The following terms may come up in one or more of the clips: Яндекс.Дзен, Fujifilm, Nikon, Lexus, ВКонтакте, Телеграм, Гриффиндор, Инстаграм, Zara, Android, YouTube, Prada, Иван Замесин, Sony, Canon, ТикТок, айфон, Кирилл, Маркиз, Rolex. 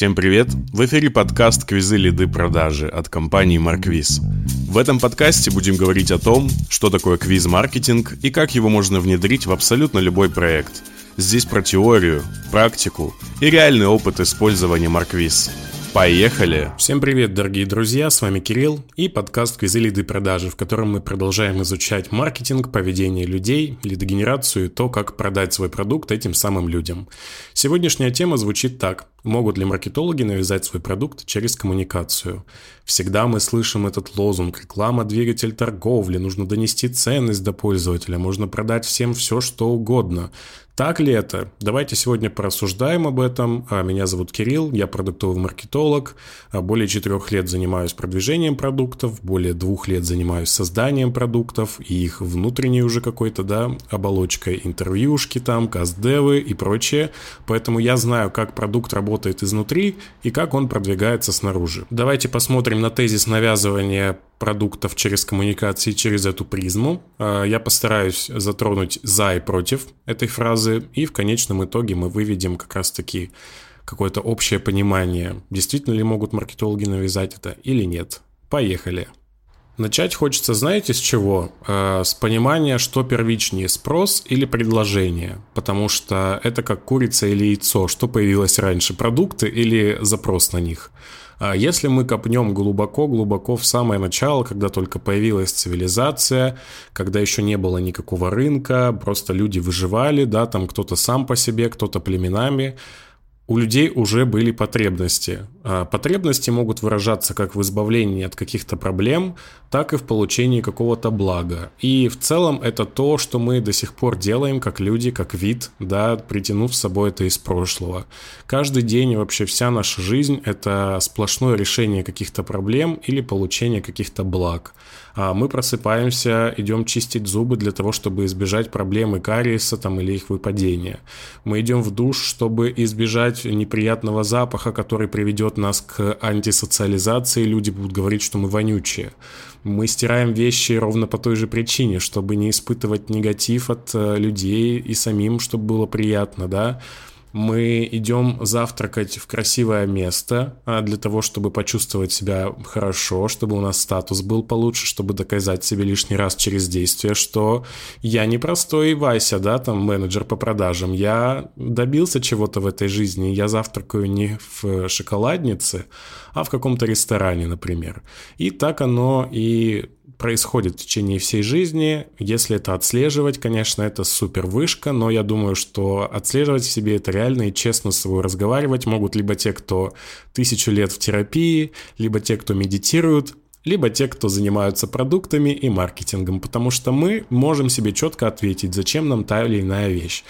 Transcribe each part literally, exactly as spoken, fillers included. Всем привет! В эфире подкаст «Квизы, лиды, продажи» от компании «Маркиз». В этом подкасте будем говорить о том, что такое квиз-маркетинг и как его можно внедрить в абсолютно любой проект. Здесь про теорию, практику и реальный опыт использования «Маркиз». Поехали! Всем привет, дорогие друзья, с вами Кирилл и подкаст «Квизы, лиды, продажи», в котором мы продолжаем изучать маркетинг, поведение людей, лидогенерацию и то, как продать свой продукт этим самым людям. Сегодняшняя тема звучит так. Могут ли маркетологи навязать свой продукт через коммуникацию? Всегда мы слышим этот лозунг «Реклама – двигатель торговли», «Нужно донести ценность до пользователя», «Можно продать всем все, что угодно». Так ли это? Давайте сегодня порассуждаем об этом. Меня зовут Кирилл, я продуктовый маркетолог. Более четырех лет занимаюсь продвижением продуктов, более двух лет занимаюсь созданием продуктов и их внутренней уже какой-то, да, оболочкой, интервьюшки там, кастдевы и прочее. Поэтому я знаю, как продукт работает изнутри и как он продвигается снаружи. Давайте посмотрим на тезис навязывания продуктов через коммуникации, через эту призму. Я постараюсь затронуть за и против этой фразы, и в конечном итоге мы выведем как раз-таки какое-то общее понимание, действительно ли могут маркетологи навязать это или нет. Поехали! Начать хочется, знаете, с чего? С понимания, что первичнее, спрос или предложение. Потому что это как курица или яйцо, что появилось раньше, продукты или запрос на них. Если мы копнем глубоко-глубоко в самое начало, когда только появилась цивилизация, когда еще не было никакого рынка, просто люди выживали, да, там кто-то сам по себе, кто-то племенами, у людей уже были потребности. Потребности могут выражаться как в избавлении от каких-то проблем, так и в получении какого-то блага. И в целом это то, что мы до сих пор делаем как люди, как вид, да, притянув с собой это из прошлого. Каждый день и вообще вся наша жизнь – это сплошное решение каких-то проблем или получение каких-то благ. Мы просыпаемся, идем чистить зубы для того, чтобы избежать проблемы кариеса там, или их выпадения. Мы идем в душ, чтобы избежать неприятного запаха, который приведет нас к антисоциализации, люди будут говорить, что мы вонючие. Мы стираем вещи ровно по той же причине, чтобы не испытывать негатив от людей и самим, чтобы было приятно, да. Мы идем завтракать в красивое место для того, чтобы почувствовать себя хорошо, чтобы у нас статус был получше, чтобы доказать себе лишний раз через действие, что я не простой Вася, да, там менеджер по продажам, я добился чего-то в этой жизни, я завтракаю не в шоколаднице, а в каком-то ресторане, например. И так оно и происходит в течение всей жизни. Если это отслеживать, конечно, это супер вышка, но я думаю, что отслеживать в себе это реально и честно с собой разговаривать могут либо те, кто тысячу лет в терапии, либо те, кто медитируют, либо те, кто занимаются продуктами и маркетингом, потому что мы можем себе четко ответить, зачем нам та или иная вещь.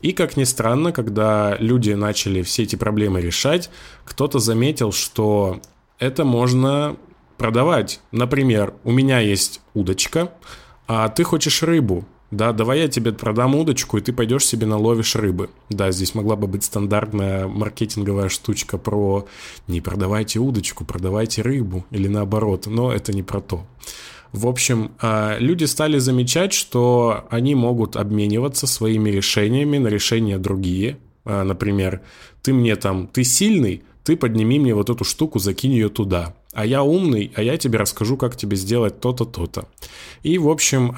И, как ни странно, когда люди начали все эти проблемы решать, кто-то заметил, что это можно продавать. Например, у меня есть удочка, а ты хочешь рыбу. Да, давай я тебе продам удочку, и ты пойдешь себе наловишь рыбы. Да, здесь могла бы быть стандартная маркетинговая штучка про «не продавайте удочку, продавайте рыбу» или наоборот, но это не про то. В общем, люди стали замечать, что они могут обмениваться своими решениями на решения другие. Например, «ты мне там, ты сильный, ты подними мне вот эту штуку, закинь ее туда». А я умный, а я тебе расскажу, как тебе сделать то-то, то-то. И, в общем,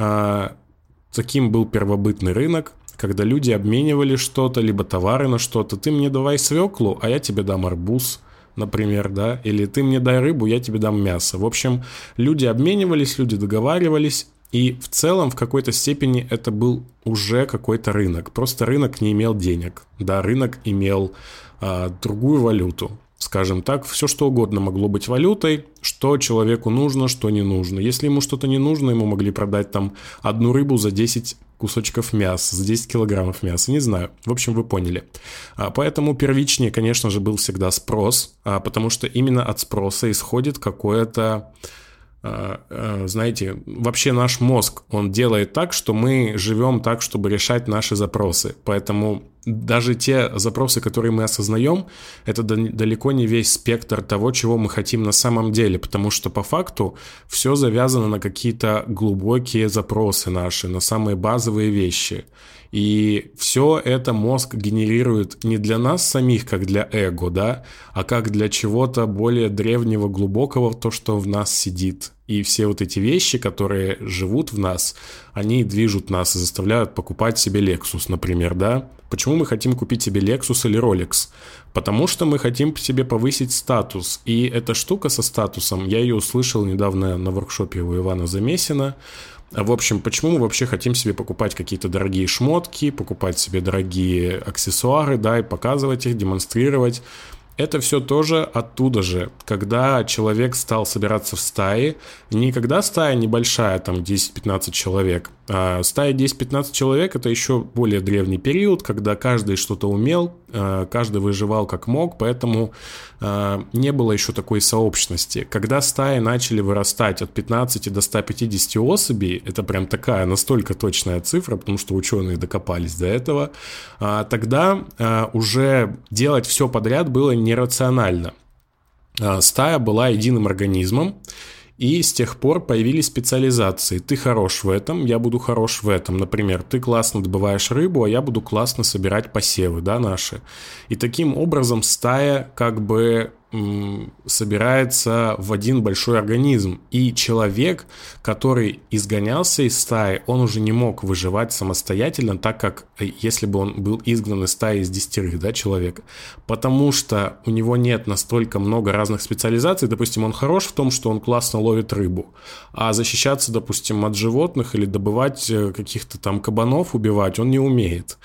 таким был первобытный рынок, когда люди обменивали что-то, либо товары на что-то. Ты мне давай свеклу, а я тебе дам арбуз, например, да, или ты мне дай рыбу, я тебе дам мясо. В общем, люди обменивались, люди договаривались, и в целом в какой-то степени это был уже какой-то рынок. Просто рынок не имел денег, да, рынок имел а, другую валюту. Скажем так, все что угодно могло быть валютой, что человеку нужно, что не нужно. Если ему что-то не нужно, ему могли продать там одну рыбу за десять кусочков мяса, за десять килограммов мяса, не знаю. В общем, вы поняли. Поэтому первичнее, конечно же, был всегда спрос, потому что именно от спроса исходит какое-то... Знаете, вообще наш мозг, он делает так, что мы живем так, чтобы решать наши запросы. Поэтому даже те запросы, которые мы осознаем, это далеко не весь спектр того, чего мы хотим на самом деле, потому что по факту все завязано на какие-то глубокие запросы наши, на самые базовые вещи. И все это мозг генерирует не для нас самих, как для эго, да, а как для чего-то более древнего, глубокого, то, что в нас сидит. И все вот эти вещи, которые живут в нас, они движут нас и заставляют покупать себе Lexus, например, да. Почему мы хотим купить себе Lexus или Rolex? Потому что мы хотим себе повысить статус. И эта штука со статусом, я ее услышал недавно на воркшопе у Ивана Замесина. В общем, почему мы вообще хотим себе покупать какие-то дорогие шмотки, покупать себе дорогие аксессуары, да, и показывать их, демонстрировать. Это все тоже оттуда же, когда человек стал собираться в стаи, не когда стая небольшая, там десять-пятнадцать человек, а стая десять-пятнадцать человек — это еще более древний период, когда каждый что-то умел, каждый выживал как мог, поэтому не было еще такой сообщности. Когда стаи начали вырастать от пятнадцати до ста пятидесяти особей, это прям такая настолько точная цифра, потому что ученые докопались до этого, тогда уже делать все подряд было не нерационально. Стая была единым организмом, и с тех пор появились специализации. Ты хорош в этом, я буду хорош в этом. Например, ты классно добываешь рыбу, а я буду классно собирать посевы, да, наши. И таким образом стая как бы собирается в один большой организм. И человек, который изгонялся из стаи, он уже не мог выживать самостоятельно, так как если бы он был изгнан из стаи из десятерых, да, человек, потому что у него нет настолько много разных специализаций. Допустим, он хорош в том, что он классно ловит рыбу, а защищаться, допустим, от животных или добывать каких-то там кабанов, убивать он не умеет.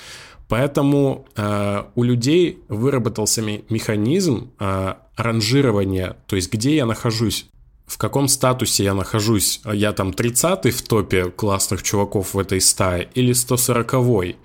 Поэтому э, у людей выработался механизм э, ранжирования, то есть где я нахожусь, в каком статусе я нахожусь. Я там тридцатый в топе классных чуваков в этой стае или сто сороковой.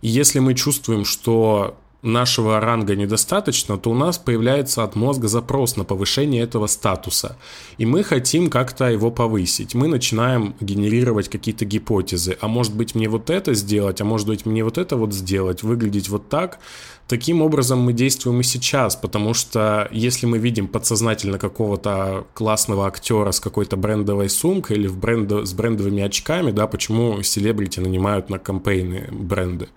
И если мы чувствуем, что нашего ранга недостаточно, то у нас появляется от мозга запрос на повышение этого статуса. И мы хотим как-то его повысить. Мы начинаем генерировать какие-то гипотезы. А может быть, мне вот это сделать, а может быть, мне вот это вот сделать, выглядеть вот так. Таким образом мы действуем и сейчас, потому что если мы видим подсознательно какого-то классного актера с какой-то брендовой сумкой или в бренду, с брендовыми очками, да, почему селебрити нанимают на кампейны бренды?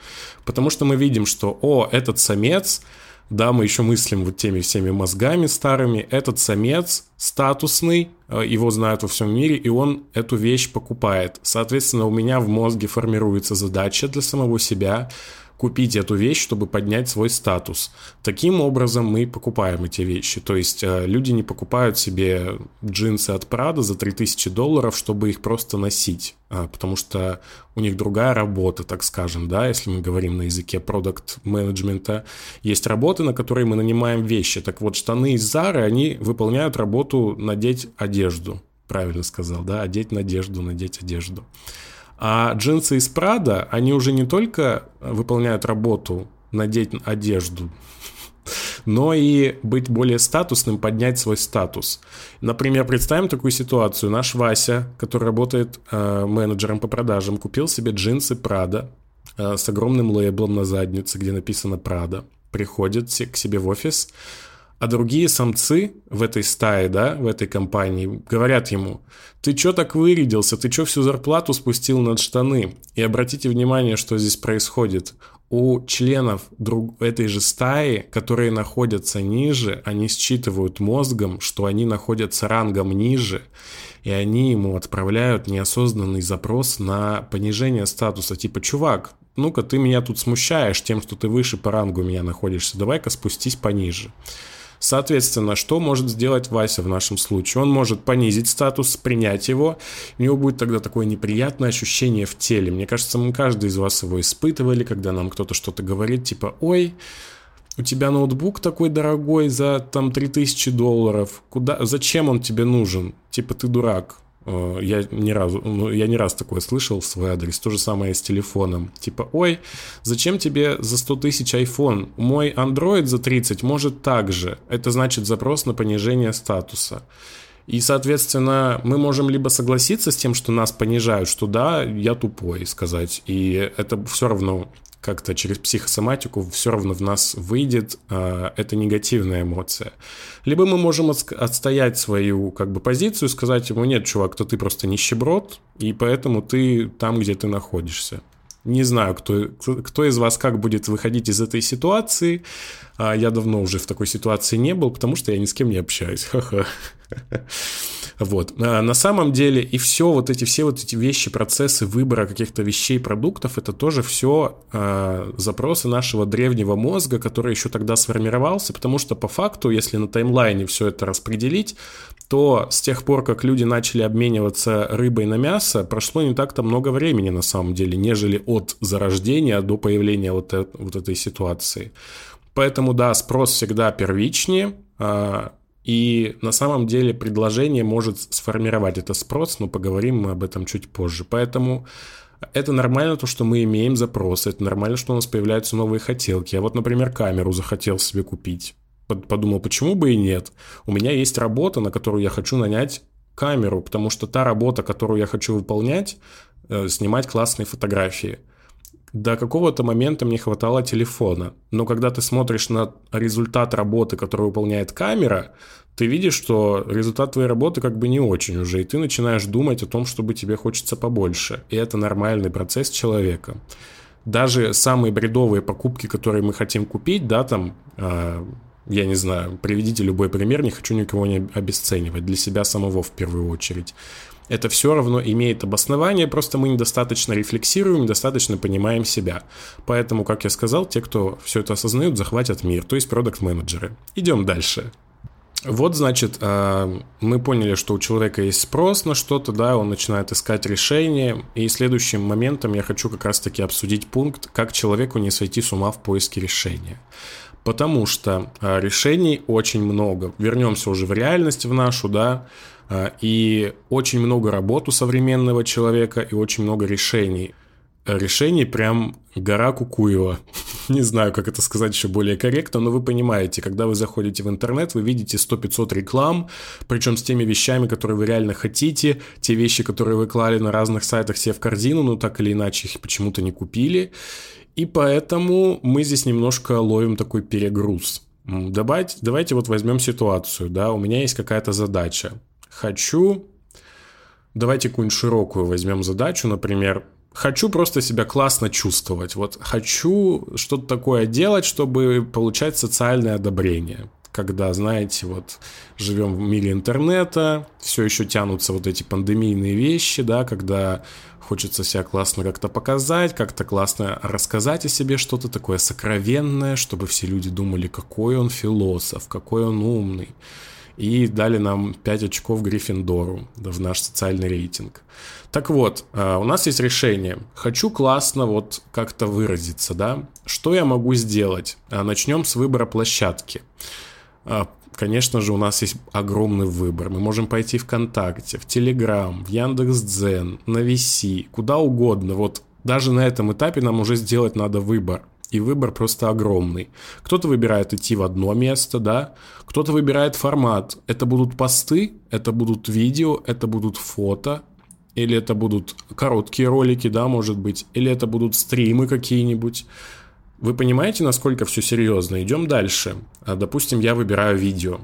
Потому что мы видим, что, о, этот самец, да, мы еще мыслим вот теми всеми мозгами старыми, этот самец статусный, его знают во всем мире, и он эту вещь покупает. Соответственно, у меня в мозге формируется задача для самого себя – купить эту вещь, чтобы поднять свой статус. Таким образом мы покупаем эти вещи. То есть люди не покупают себе джинсы от Prada за три тысячи долларов, чтобы их просто носить, потому что у них другая работа, так скажем, да, если мы говорим на языке продакт-менеджмента. Есть работы, на которые мы нанимаем вещи. Так вот, штаны из Zara, они выполняют работу надеть одежду. Правильно сказал, да, одеть надежду, надеть одежду. А джинсы из Prada, они уже не только выполняют работу, надеть одежду, но и быть более статусным, поднять свой статус. Например, представим такую ситуацию. Наш Вася, который работает э, менеджером по продажам, купил себе джинсы Prada э, с огромным лейблом на заднице, где написано Prada. Приходит к себе в офис, а другие самцы в этой стае, да, в этой компании, говорят ему: «Ты чё так вырядился? Ты чё всю зарплату спустил над штаны?» И обратите внимание, что здесь происходит. У членов друг... этой же стаи, которые находятся ниже, они считывают мозгом, что они находятся рангом ниже, и они ему отправляют неосознанный запрос на понижение статуса. Типа: «Чувак, ну-ка ты меня тут смущаешь тем, что ты выше по рангу меня находишься, давай-ка спустись пониже». Соответственно, что может сделать Вася в нашем случае? Он может понизить статус, принять его. У него будет тогда такое неприятное ощущение в теле. Мне кажется, мы каждый из вас его испытывали, когда нам кто-то что-то говорит, типа: «Ой, у тебя ноутбук такой дорогой за там три тысячи долларов. Куда, зачем он тебе нужен? Типа ты дурак». Я не раз, ну, я не раз такое слышал в свой адрес. То же самое с телефоном. Типа: «Ой, зачем тебе за сто тысяч айфон? Мой Android за тридцать может так же». Это значит запрос на понижение статуса. И, соответственно, мы можем либо согласиться с тем, что нас понижают, что да, я тупой, сказать, и это все равно как-то через психосоматику все равно в нас выйдет э, эта негативная эмоция. Либо мы можем отстоять свою как бы позицию, сказать ему: нет, чувак, то ты просто нищеброд, и поэтому ты там, где ты находишься. Не знаю, кто, кто из вас как будет выходить из этой ситуации. Я давно уже в такой ситуации не был, потому что я ни с кем не общаюсь. Ха-ха. Вот. На самом деле и все вот эти, все вот эти вещи, процессы выбора каких-то вещей, продуктов, это тоже все э, запросы нашего древнего мозга, который еще тогда сформировался, потому что по факту, если на таймлайне все это распределить, то с тех пор, как люди начали обмениваться рыбой на мясо, прошло не так-то много времени на самом деле, нежели от зарождения до появления вот, э, вот этой ситуации. Поэтому да, спрос всегда первичнее, э, и на самом деле предложение может сформировать этот спрос, но поговорим мы об этом чуть позже. Поэтому это нормально, то, что мы имеем запросы, это нормально, что у нас появляются новые хотелки. Я вот, например, камеру захотел себе купить, подумал, почему бы и нет. У меня есть работа, на которую я хочу нанять камеру, потому что та работа, которую я хочу выполнять, снимать классные фотографии. До какого-то момента мне хватало телефона. Но когда ты смотришь на результат работы, который выполняет камера, ты видишь, что результат твоей работы как бы не очень уже, и ты начинаешь думать о том, чтобы тебе хочется побольше. И это нормальный процесс человека. Даже самые бредовые покупки, которые мы хотим купить, да, там, э, я не знаю, приведите любой пример, не хочу никого не обесценивать, для себя самого в первую очередь. Это все равно имеет обоснование, просто мы недостаточно рефлексируем, недостаточно понимаем себя. Поэтому, как я сказал, те, кто все это осознают, захватят мир, то есть продакт-менеджеры. Идем дальше. Вот, значит, мы поняли, что у человека есть спрос на что-то, да, он начинает искать решение. И следующим моментом я хочу как раз-таки обсудить пункт, как человеку не сойти с ума в поиске решения. Потому что решений очень много. Вернемся уже в реальность в нашу, да, и очень много работ у современного человека, и очень много решений. Решений прям гора Кукуева. Не знаю, как это сказать еще более корректно, но вы понимаете, когда вы заходите в интернет, вы видите сто пятьсот реклам, причем с теми вещами, которые вы реально хотите, те вещи, которые вы клали на разных сайтах себе в корзину, но так или иначе их почему-то не купили. И поэтому мы здесь немножко ловим такой перегруз. Давайте, давайте вот возьмем ситуацию, да, у меня есть какая-то задача. Хочу, давайте какую-нибудь широкую возьмем задачу, например, хочу просто себя классно чувствовать, вот хочу что-то такое делать, чтобы получать социальное одобрение. Когда, знаете, вот живем в мире интернета, все еще тянутся вот эти пандемийные вещи, да, когда хочется себя классно как-то показать, как-то классно рассказать о себе что-то такое сокровенное, чтобы все люди думали, какой он философ, какой он умный. И дали нам пять очков Гриффиндору в наш социальный рейтинг. Так вот, у нас есть решение. Хочу классно вот как-то выразиться, да? Что я могу сделать? Начнем с выбора площадки. Конечно же, у нас есть огромный выбор. Мы можем пойти в ВКонтакте, в Телеграм, в Яндекс.Дзен, на Виси, куда угодно. Вот даже на этом этапе нам уже сделать надо выбор. И выбор просто огромный. Кто-то выбирает идти в одно место, да, кто-то выбирает формат. Это будут посты, это будут видео, это будут фото, или это будут короткие ролики, да, может быть, или это будут стримы какие-нибудь. Вы понимаете, насколько все серьезно? Идем дальше. Допустим, я выбираю видео.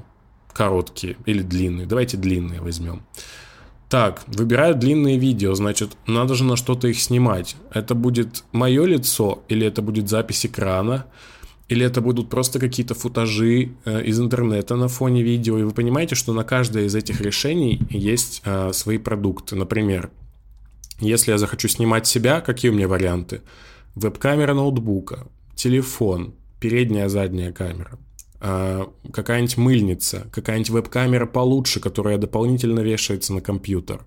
Короткие или длинные. Давайте длинные возьмем. Так, выбираю длинные видео, значит, надо же на что-то их снимать. Это будет мое лицо, или это будет запись экрана, или это будут просто какие-то футажи из интернета на фоне видео. И вы понимаете, что на каждое из этих решений есть а, свои продукты. Например, если я захочу снимать себя, какие у меня варианты? Веб-камера ноутбука, телефон, передняя, задняя камера. Какая-нибудь мыльница, какая-нибудь веб-камера получше, которая дополнительно вешается на компьютер,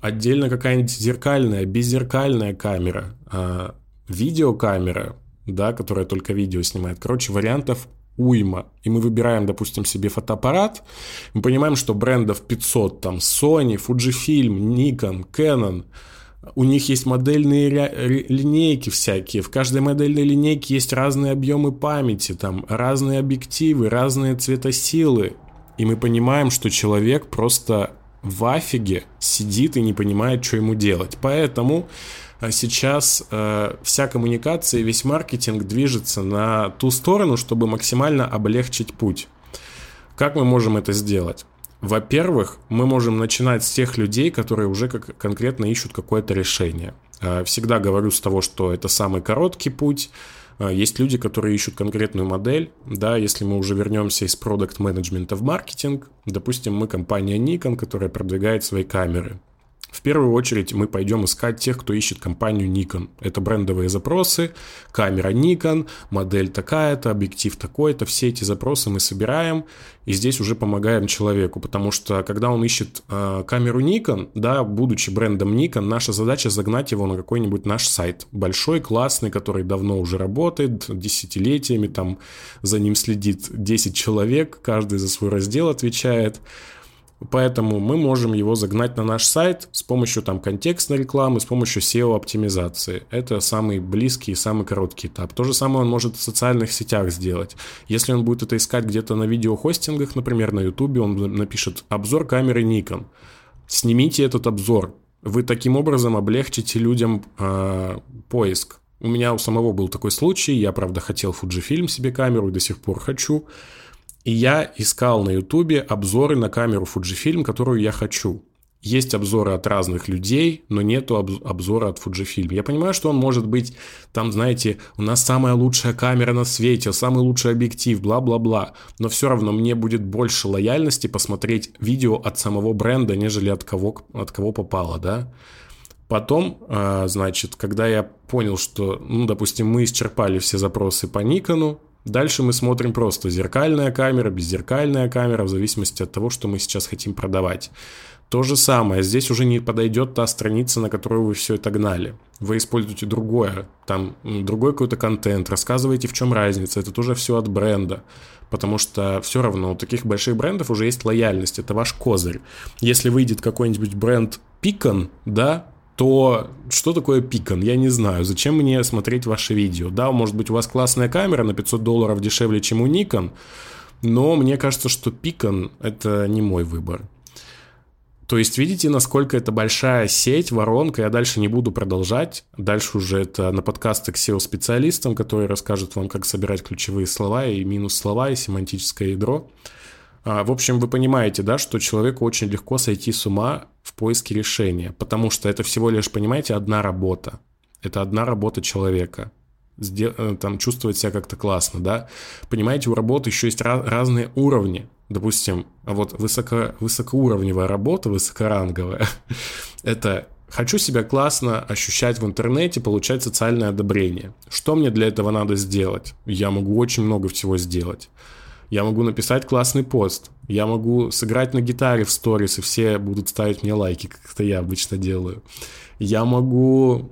отдельно какая-нибудь зеркальная, беззеркальная камера, видеокамера, да, которая только видео снимает. Короче, вариантов уйма. И мы выбираем, допустим, себе фотоаппарат. Мы понимаем, что брендов пятьсот, там Sony, Fujifilm, Nikon, Canon. У них есть модельные ре- линейки всякие. В каждой модельной линейке есть разные объемы памяти, там, разные объективы, разные цветосилы. И мы понимаем, что человек просто в афиге сидит и не понимает, что ему делать. Поэтому сейчас э, вся коммуникация, весь маркетинг движется на ту сторону, чтобы максимально облегчить путь. Как мы можем это сделать? Во-первых, мы можем начинать с тех людей, которые уже как конкретно ищут какое-то решение. Э, всегда говорю с того, что это самый короткий путь. Э, есть люди, которые ищут конкретную модель. Да, если мы уже вернемся из продакт-менеджмента в маркетинг, допустим, мы компания Nikon, которая продвигает свои камеры. В первую очередь мы пойдем искать тех, кто ищет компанию Nikon. Это брендовые запросы, камера Nikon, модель такая-то, объектив такой-то. Все эти запросы мы собираем и здесь уже помогаем человеку, потому что когда он ищет э, камеру Nikon, да, будучи брендом Nikon, наша задача загнать его на какой-нибудь наш сайт. Большой, классный, который давно уже работает, десятилетиями, там за ним следит десять человек, каждый за свой раздел отвечает. Поэтому мы можем его загнать на наш сайт с помощью там контекстной рекламы, с помощью сео-оптимизации. Это самый близкий и самый короткий этап. То же самое он может в социальных сетях сделать. Если он будет это искать где-то на видеохостингах, например, на YouTube, он напишет «Обзор камеры Nikon». Снимите этот обзор. Вы таким образом облегчите людям э, поиск. У меня у самого был такой случай. Я, правда, хотел Fujifilm себе камеру и до сих пор хочу. И я искал на Ютубе обзоры на камеру Fujifilm, которую я хочу. Есть обзоры от разных людей, но нету обзора от Fujifilm. Я понимаю, что он может быть, там, знаете, у нас самая лучшая камера на свете, самый лучший объектив, бла-бла-бла. Но все равно мне будет больше лояльности посмотреть видео от самого бренда, нежели от кого, от кого попало, да. Потом, значит, когда я понял, что, ну, допустим, мы исчерпали все запросы по Никону, дальше мы смотрим просто зеркальная камера, беззеркальная камера, в зависимости от того, что мы сейчас хотим продавать. То же самое, здесь уже не подойдет та страница, на которую вы все это гнали. Вы используете другое, там, другой какой-то контент, рассказываете, в чем разница, это тоже все от бренда. Потому что все равно у таких больших брендов уже есть лояльность, это ваш козырь. Если выйдет какой-нибудь бренд Пикон, да, то что такое Пикон? Я не знаю. Зачем мне смотреть ваши видео? Да, может быть, у вас классная камера на пятьсот долларов дешевле, чем у Nikon, но мне кажется, что Пикон – это не мой выбор. То есть, видите, насколько это большая сеть, воронка. Я дальше не буду продолжать. Дальше уже это на подкасты к сео-специалистам, которые расскажут вам, как собирать ключевые слова и минус слова, и семантическое ядро. В общем, вы понимаете, да, что человеку очень легко сойти с ума в поиске решения, потому что это всего лишь, понимаете, одна работа. Это одна работа человека. Там чувствовать себя как-то классно, да. Понимаете, у работы еще есть раз, разные уровни. Допустим, вот высоко, высокоуровневая работа, высокоранговая, это «хочу себя классно ощущать в интернете, получать социальное одобрение». Что мне для этого надо сделать? Я могу очень много всего сделать. Я могу написать классный пост, я могу сыграть на гитаре в сторис, и все будут ставить мне лайки, как это я обычно делаю. Я могу...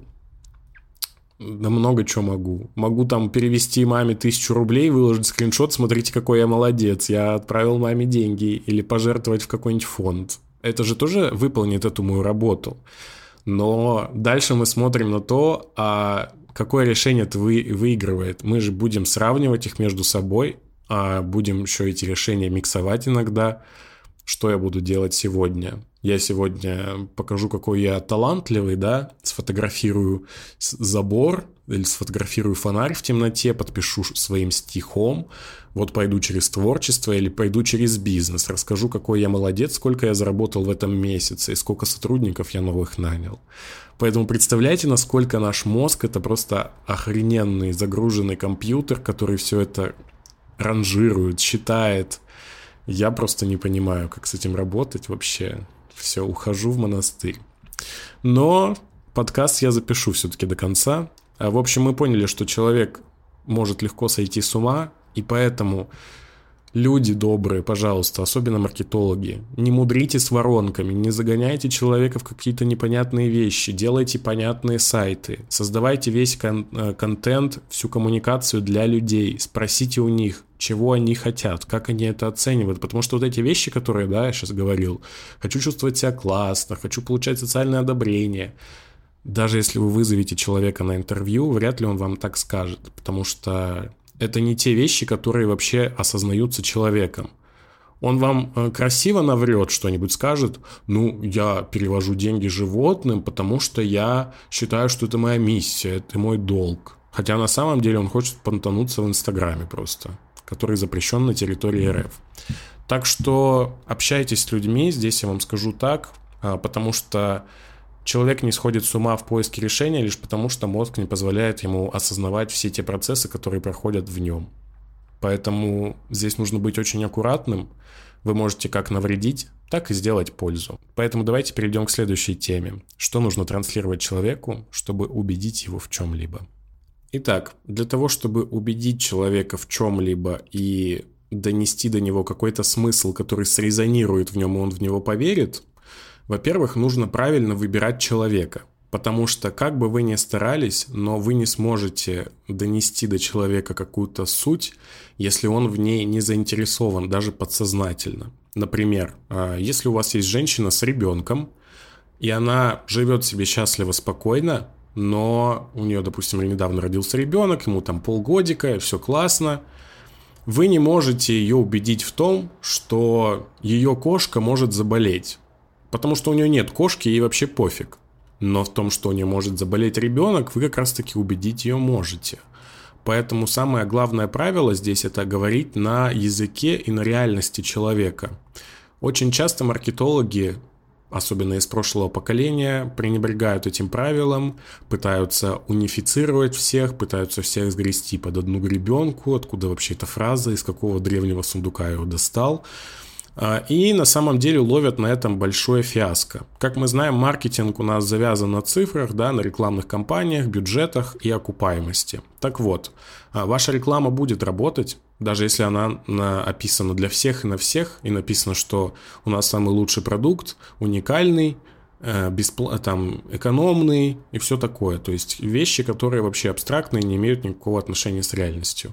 Да много чего могу. Могу там перевести маме тысячу рублей, выложить скриншот, смотрите, какой я молодец, я отправил маме деньги, или пожертвовать в какой-нибудь фонд. Это же тоже выполнит эту мою работу. Но дальше мы смотрим на то, а какое решение это вы... выигрывает. Мы же будем сравнивать их между собой, а будем еще эти решения миксовать иногда. Что я буду делать сегодня? Я сегодня покажу, какой я талантливый, да? Сфотографирую забор или сфотографирую фонарь в темноте, подпишу своим стихом. Вот пойду через творчество или пойду через бизнес. Расскажу, какой я молодец, сколько я заработал в этом месяце и сколько сотрудников я новых нанял. Поэтому представляете, насколько наш мозг – это просто охрененный загруженный компьютер, который все это... ранжирует, считает. Я просто не понимаю, как с этим работать вообще. Все, ухожу в монастырь. Но подкаст я запишу все-таки до конца. В общем, мы поняли, что человек может легко сойти с ума, и поэтому люди добрые, пожалуйста, особенно маркетологи, не мудрите с воронками, не загоняйте человека в какие-то непонятные вещи, делайте понятные сайты, создавайте весь кон- контент, всю коммуникацию для людей, спросите у них, чего они хотят, как они это оценивают, потому что вот эти вещи, которые, да, я сейчас говорил, хочу чувствовать себя классно, хочу получать социальное одобрение, даже если вы вызовете человека на интервью, вряд ли он вам так скажет, потому что... это не те вещи, которые вообще осознаются человеком. Он вам красиво наврет что-нибудь, скажет: ну, я перевожу деньги животным, потому что я считаю, что это моя миссия, это мой долг. Хотя на самом деле он хочет понтануться в Инстаграме просто, который запрещен на территории РФ. Так что общайтесь с людьми, здесь я вам скажу так, потому что человек не сходит с ума в поиске решения лишь потому, что мозг не позволяет ему осознавать все те процессы, которые проходят в нем. Поэтому здесь нужно быть очень аккуратным. Вы можете как навредить, так и сделать пользу. Поэтому давайте перейдем к следующей теме. Что нужно транслировать человеку, чтобы убедить его в чем-либо? Итак, для того, чтобы убедить человека в чем-либо и донести до него какой-то смысл, который срезонирует в нем, и он в него поверит, во-первых, нужно правильно выбирать человека. Потому что как бы вы ни старались, но вы не сможете донести до человека какую-то суть, если он в ней не заинтересован, даже подсознательно. Например, если у вас есть женщина с ребенком, и она живет себе счастливо, спокойно, но у нее, допустим, недавно родился ребенок, ему там полгодика, все классно, вы не можете ее убедить в том, что ее кошка может заболеть. Потому что у нее нет кошки, ей вообще пофиг. Но в том, что у нее может заболеть ребенок, вы как раз-таки убедить ее можете. Поэтому самое главное правило здесь – это говорить на языке и на реальности человека. Очень часто маркетологи, особенно из прошлого поколения, пренебрегают этим правилом, пытаются унифицировать всех, пытаются всех сгрести под одну гребенку, откуда вообще эта фраза, из какого древнего сундука я его достал. И на самом деле ловят на этом большое фиаско. Как мы знаем, маркетинг у нас завязан на цифрах, да, на рекламных кампаниях, бюджетах и окупаемости. Так вот, ваша реклама будет работать, даже если она описана для всех и на всех, и написано, что у нас самый лучший продукт, уникальный, беспл... там, экономный и все такое. То есть вещи, которые вообще абстрактные, не имеют никакого отношения с реальностью.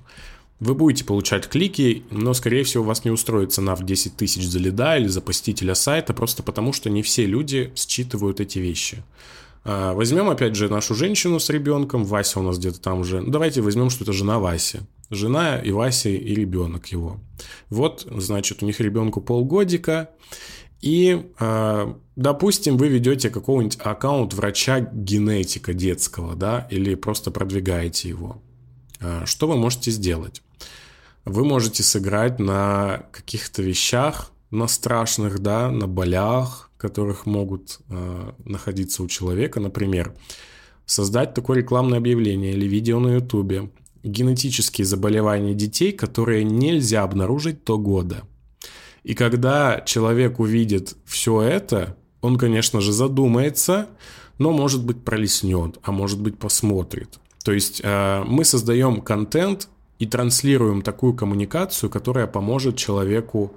Вы будете получать клики, но, скорее всего, вас не устроит цена в десять тысяч за лида или за посетителя сайта, просто потому, что не все люди считывают эти вещи. Возьмем, опять же, нашу женщину с ребенком, Вася у нас где-то там уже. Давайте возьмем, что это жена Васи. Жена и Вася, и ребенок его. Вот, значит, у них ребенку полгодика. И, допустим, вы ведете какого-нибудь аккаунт врача-генетика детского, да, или просто продвигаете его. Что вы можете сделать? Вы можете сыграть на каких-то вещах, на страшных, да, на болях, которых могут э, находиться у человека. Например, создать такое рекламное объявление или видео на Ютубе. Генетические заболевания детей, которые нельзя обнаружить до года. И когда человек увидит все это, он, конечно же, задумается, но, может быть, пролеснет, а может быть, посмотрит. То есть э, мы создаем контент и транслируем такую коммуникацию, которая поможет человеку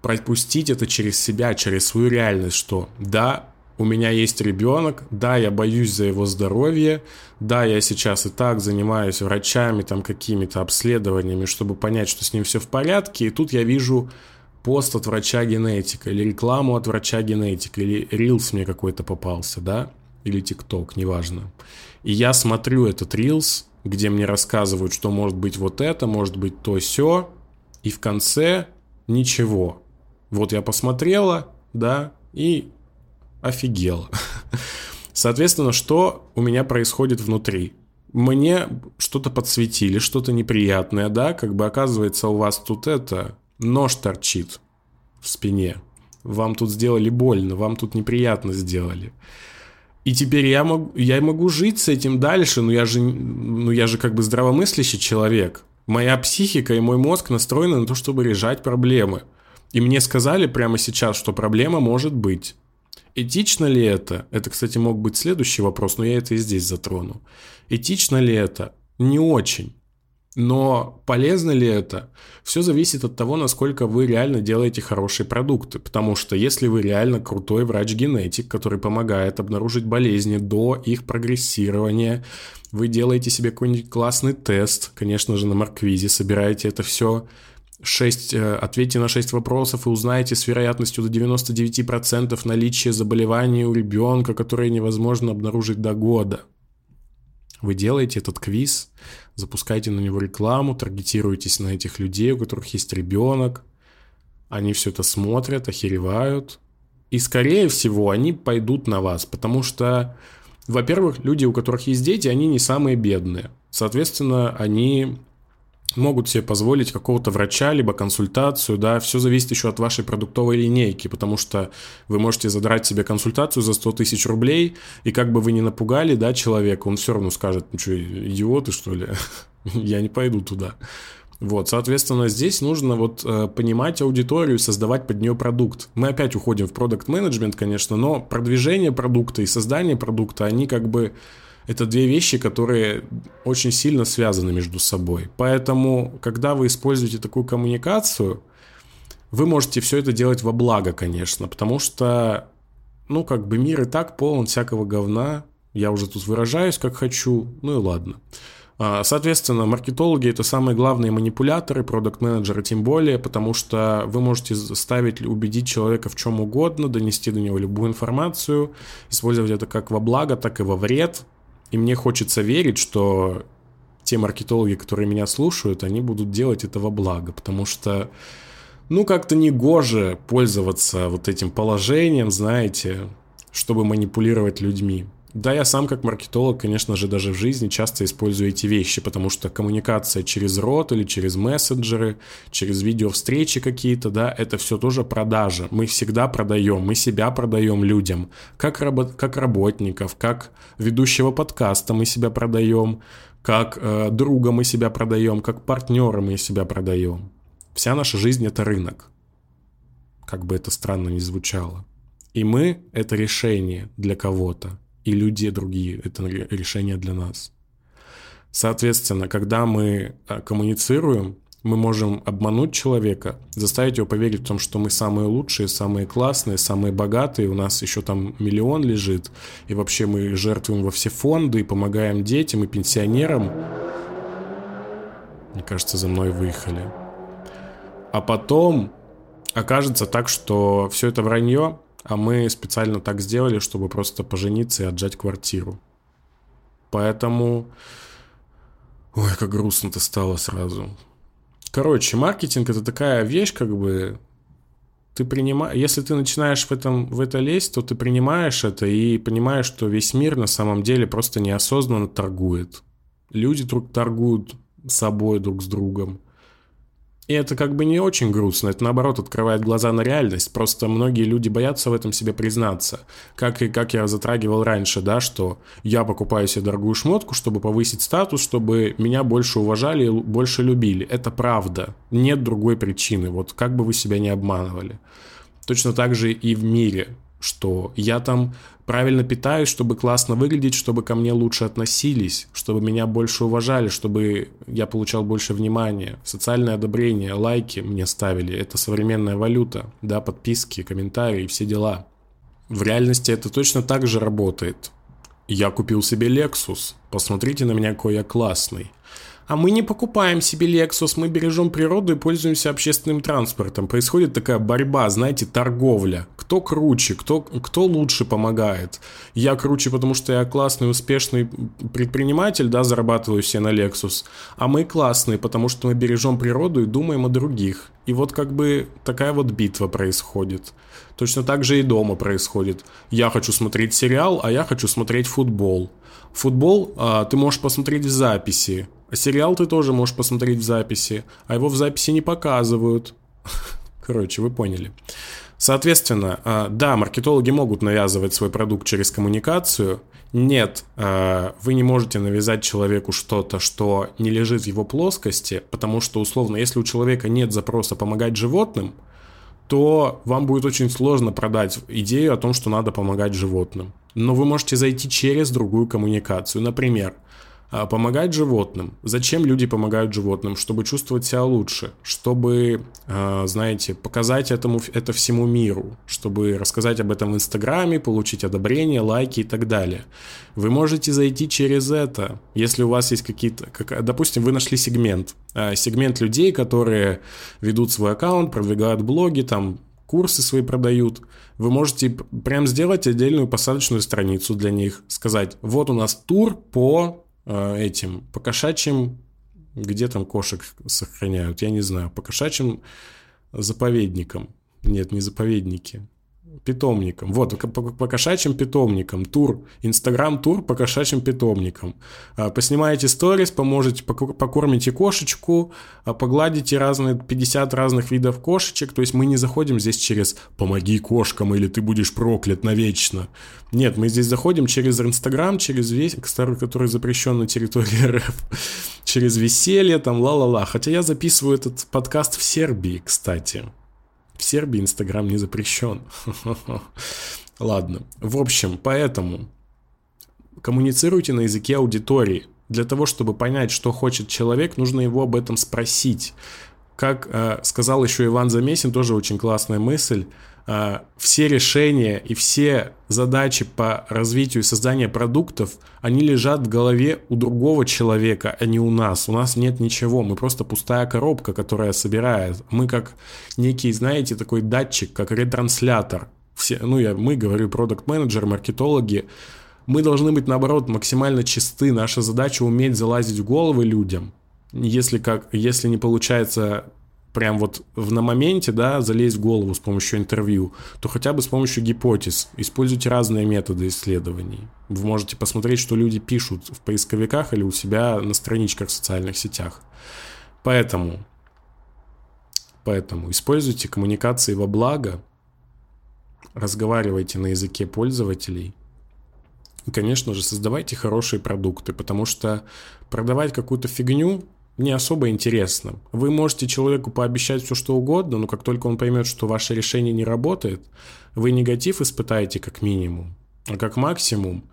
пропустить это через себя, через свою реальность, что да, у меня есть ребенок, да, я боюсь за его здоровье, да, я сейчас и так занимаюсь врачами, там какими-то обследованиями, чтобы понять, что с ним все в порядке, и тут я вижу пост от врача-генетика или рекламу от врача-генетика, или рилс мне какой-то попался, да, или ТикТок, неважно. И я смотрю этот рилс, где мне рассказывают, что может быть вот это, может быть то сё, и в конце ничего. Вот я посмотрела, да, и офигела. Соответственно, что у меня происходит внутри? Мне что-то подсветили, что-то неприятное, да, как бы оказывается у вас тут это, нож торчит в спине. Вам тут сделали больно, вам тут неприятно сделали. И теперь я могу, я могу жить с этим дальше, но я же, ну я же как бы здравомыслящий человек. Моя психика и мой мозг настроены на то, чтобы решать проблемы. И мне сказали прямо сейчас, что проблема может быть. Этично ли это? Это, кстати, мог быть следующий вопрос, но я это и здесь затрону. Этично ли это? Не очень. Но полезно ли это? Все зависит от того, насколько вы реально делаете хорошие продукты. Потому что если вы реально крутой врач-генетик, который помогает обнаружить болезни до их прогрессирования, вы делаете себе какой-нибудь классный тест, конечно же, на Марквизе, собираете это все, шесть, ответьте на шесть вопросов и узнаете с вероятностью до девяносто девять процентов наличие заболеваний у ребенка, которые невозможно обнаружить до года. Вы делаете этот квиз, запускаете на него рекламу, таргетируетесь на этих людей, у которых есть ребенок. Они все это смотрят, охеревают. И, скорее всего, они пойдут на вас, потому что, во-первых, люди, у которых есть дети, они не самые бедные. Соответственно, они могут себе позволить какого-то врача, либо консультацию, да, все зависит еще от вашей продуктовой линейки, потому что вы можете задрать себе консультацию за сто тысяч рублей, и как бы вы ни напугали, да, человека, он все равно скажет, ну что, идиоты, что ли, я не пойду туда. Вот, соответственно, здесь нужно вот понимать аудиторию, создавать под нее продукт. Мы опять уходим в продакт-менеджмент, конечно, но продвижение продукта и создание продукта, они как бы, это две вещи, которые очень сильно связаны между собой. Поэтому, когда вы используете такую коммуникацию, вы можете все это делать во благо, конечно, потому что, ну, как бы мир и так полон всякого говна, я уже тут выражаюсь, как хочу, ну и ладно. Соответственно, маркетологи – это самые главные манипуляторы, продакт-менеджеры тем более, потому что вы можете заставить, убедить человека в чем угодно, донести до него любую информацию, использовать это как во благо, так и во вред. И мне хочется верить, что те маркетологи, которые меня слушают, они будут делать это во благо, потому что, ну, как-то негоже пользоваться вот этим положением, знаете, чтобы манипулировать людьми. Да, я сам как маркетолог, конечно же, даже в жизни часто использую эти вещи, потому что коммуникация через рот или через мессенджеры, через видеовстречи какие-то, да, это все тоже продажа. Мы всегда продаем, мы себя продаем людям, как, рабо- как работников, как ведущего подкаста мы себя продаем, как э, друга мы себя продаем, как партнера мы себя продаем. Вся наша жизнь – это рынок, как бы это странно ни звучало. И мы – это решение для кого-то. И люди другие, это решение для нас. Соответственно, когда мы коммуницируем, мы можем обмануть человека, заставить его поверить в том, что мы самые лучшие, самые классные, самые богатые, у нас еще там миллион лежит, и вообще мы жертвуем во все фонды, и помогаем детям и пенсионерам. Мне кажется, за мной выехали. А потом окажется так, что все это вранье, а мы специально так сделали, чтобы просто пожениться и отжать квартиру. Поэтому... Ой, как грустно-то стало сразу. Короче, маркетинг — это такая вещь, как бы... Ты принима... Если ты начинаешь в, этом, в это лезть, то ты принимаешь это и понимаешь, что весь мир на самом деле просто неосознанно торгует. Люди друг торгуют собой друг с другом. И это как бы не очень грустно, это наоборот открывает глаза на реальность, просто многие люди боятся в этом себе признаться. Как и как я затрагивал раньше, да, что я покупаю себе дорогую шмотку, чтобы повысить статус, чтобы меня больше уважали и больше любили. Это правда, нет другой причины, вот как бы вы себя не обманывали. Точно так же и в мире, что я там правильно питаюсь, чтобы классно выглядеть, чтобы ко мне лучше относились, чтобы меня больше уважали, чтобы я получал больше внимания, социальное одобрение, лайки мне ставили, это современная валюта, да, подписки, комментарии, все дела. В реальности это точно так же работает. Я купил себе Lexus, посмотрите на меня, какой я классный. А мы не покупаем себе Lexus, мы бережем природу и пользуемся общественным транспортом. Происходит такая борьба, знаете, торговля. Кто круче, кто, кто лучше помогает. Я круче, потому что я классный, успешный предприниматель, да, зарабатываю все на Lexus. А мы классные, потому что мы бережем природу и думаем о других. И вот как бы такая вот битва происходит. Точно так же и дома происходит. Я хочу смотреть сериал, а я хочу смотреть футбол. Футбол, а, ты можешь посмотреть в записи. А сериал ты тоже можешь посмотреть в записи, а его в записи не показывают. Короче, вы поняли. Соответственно, да, маркетологи могут навязывать свой продукт через коммуникацию. Нет, вы не можете навязать человеку что-то, что не лежит в его плоскости, потому что, условно, если у человека нет запроса помогать животным, то вам будет очень сложно продать идею о том, что надо помогать животным. Но вы можете зайти через другую коммуникацию. Например, помогать животным. Зачем люди помогают животным? Чтобы чувствовать себя лучше, чтобы, знаете, показать этому, это всему миру, чтобы рассказать об этом в Инстаграме, получить одобрение, лайки и так далее. Вы можете зайти через это, если у вас есть какие-то... Как, допустим, вы нашли сегмент. Сегмент людей, которые ведут свой аккаунт, продвигают блоги, там... курсы свои продают, вы можете прям сделать отдельную посадочную страницу для них, сказать, вот у нас тур по э, этим, по кошачьим, где там кошек сохраняют, я не знаю, по кошачьим заповедником. Нет, не заповедники. Питомником. Вот, по кошачьим питомникам. Тур. Инстаграм-тур по кошачьим питомникам. Поснимаете сторис, поможете, покормите кошечку, погладите разные, пятьдесят разных видов кошечек. То есть мы не заходим здесь через «помоги кошкам» или «ты будешь проклят навечно». Нет, мы здесь заходим через Инстаграм, через весь, который запрещен на территории РФ, через веселье, там ла-ла-ла. Хотя я записываю этот подкаст в Сербии, кстати. В Сербии Инстаграм не запрещен. Ладно. В общем, поэтому коммуницируйте на языке аудитории. Для того, чтобы понять, что хочет человек, нужно его об этом спросить. Как э, сказал еще Иван Замесин, тоже очень классная мысль. Э, все решения и все задачи по развитию и созданию продуктов, они лежат в голове у другого человека, а не у нас. У нас нет ничего, мы просто пустая коробка, которая собирает. Мы как некий, знаете, такой датчик, как ретранслятор. Все, ну, я, мы, говорю, продакт-менеджеры, маркетологи. Мы должны быть, наоборот, максимально чисты. Наша задача — уметь залазить в головы людям. Если, как, если не получается прям вот в, на моменте, да, залезть в голову с помощью интервью, то хотя бы с помощью гипотез. Используйте разные методы исследований. Вы можете посмотреть, что люди пишут в поисковиках или у себя на страничках в социальных сетях. Поэтому, поэтому используйте коммуникации во благо, разговаривайте на языке пользователей. И, конечно же, создавайте хорошие продукты, потому что продавать какую-то фигню не особо интересно. Вы можете человеку пообещать все, что угодно, но как только он поймет, что ваше решение не работает, вы негатив испытаете как минимум, а как максимум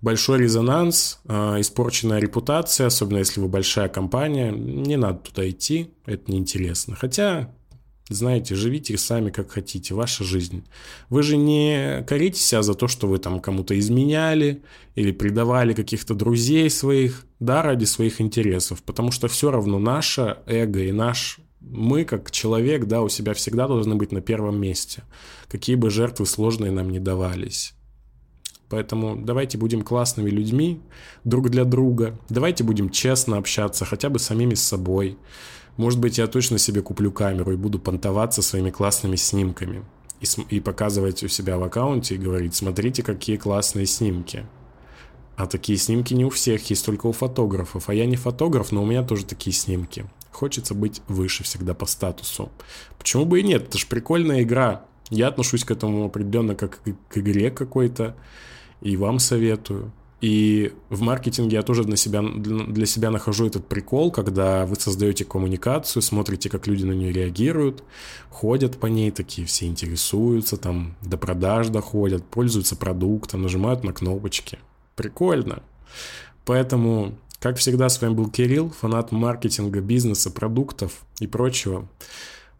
большой резонанс, испорченная репутация, особенно если вы большая компания. Не надо туда идти, это неинтересно. Хотя... Знаете, живите сами как хотите, ваша жизнь. Вы же не корите себя за то, что вы там кому-то изменяли или предавали каких-то друзей своих, да, ради своих интересов, потому что все равно наше эго и наш мы как человек, да, у себя всегда должны быть на первом месте, какие бы жертвы сложные нам ни давались. Поэтому давайте будем классными людьми друг для друга, давайте будем честно общаться хотя бы самими с собой. Может быть, я точно себе куплю камеру и буду понтоваться своими классными снимками и, см- и показывать у себя в аккаунте и говорить: смотрите, какие классные снимки. А такие снимки не у всех, есть только у фотографов. А я не фотограф, но у меня тоже такие снимки. Хочется быть выше всегда по статусу. Почему бы и нет? Это же прикольная игра. Я отношусь к этому определенно как к игре какой-то. И вам советую. И в маркетинге я тоже для себя, для себя нахожу этот прикол, когда вы создаете коммуникацию, смотрите, как люди на нее реагируют, ходят по ней, такие все интересуются, там до продаж доходят, пользуются продуктом, нажимают на кнопочки. Прикольно. Поэтому, как всегда, с вами был Кирилл, фанат маркетинга, бизнеса, продуктов и прочего.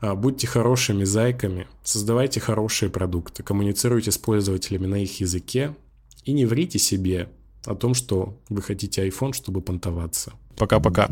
Будьте хорошими зайками, создавайте хорошие продукты, коммуницируйте с пользователями на их языке и не врите себе о том, что вы хотите айфон, чтобы понтоваться. Пока-пока.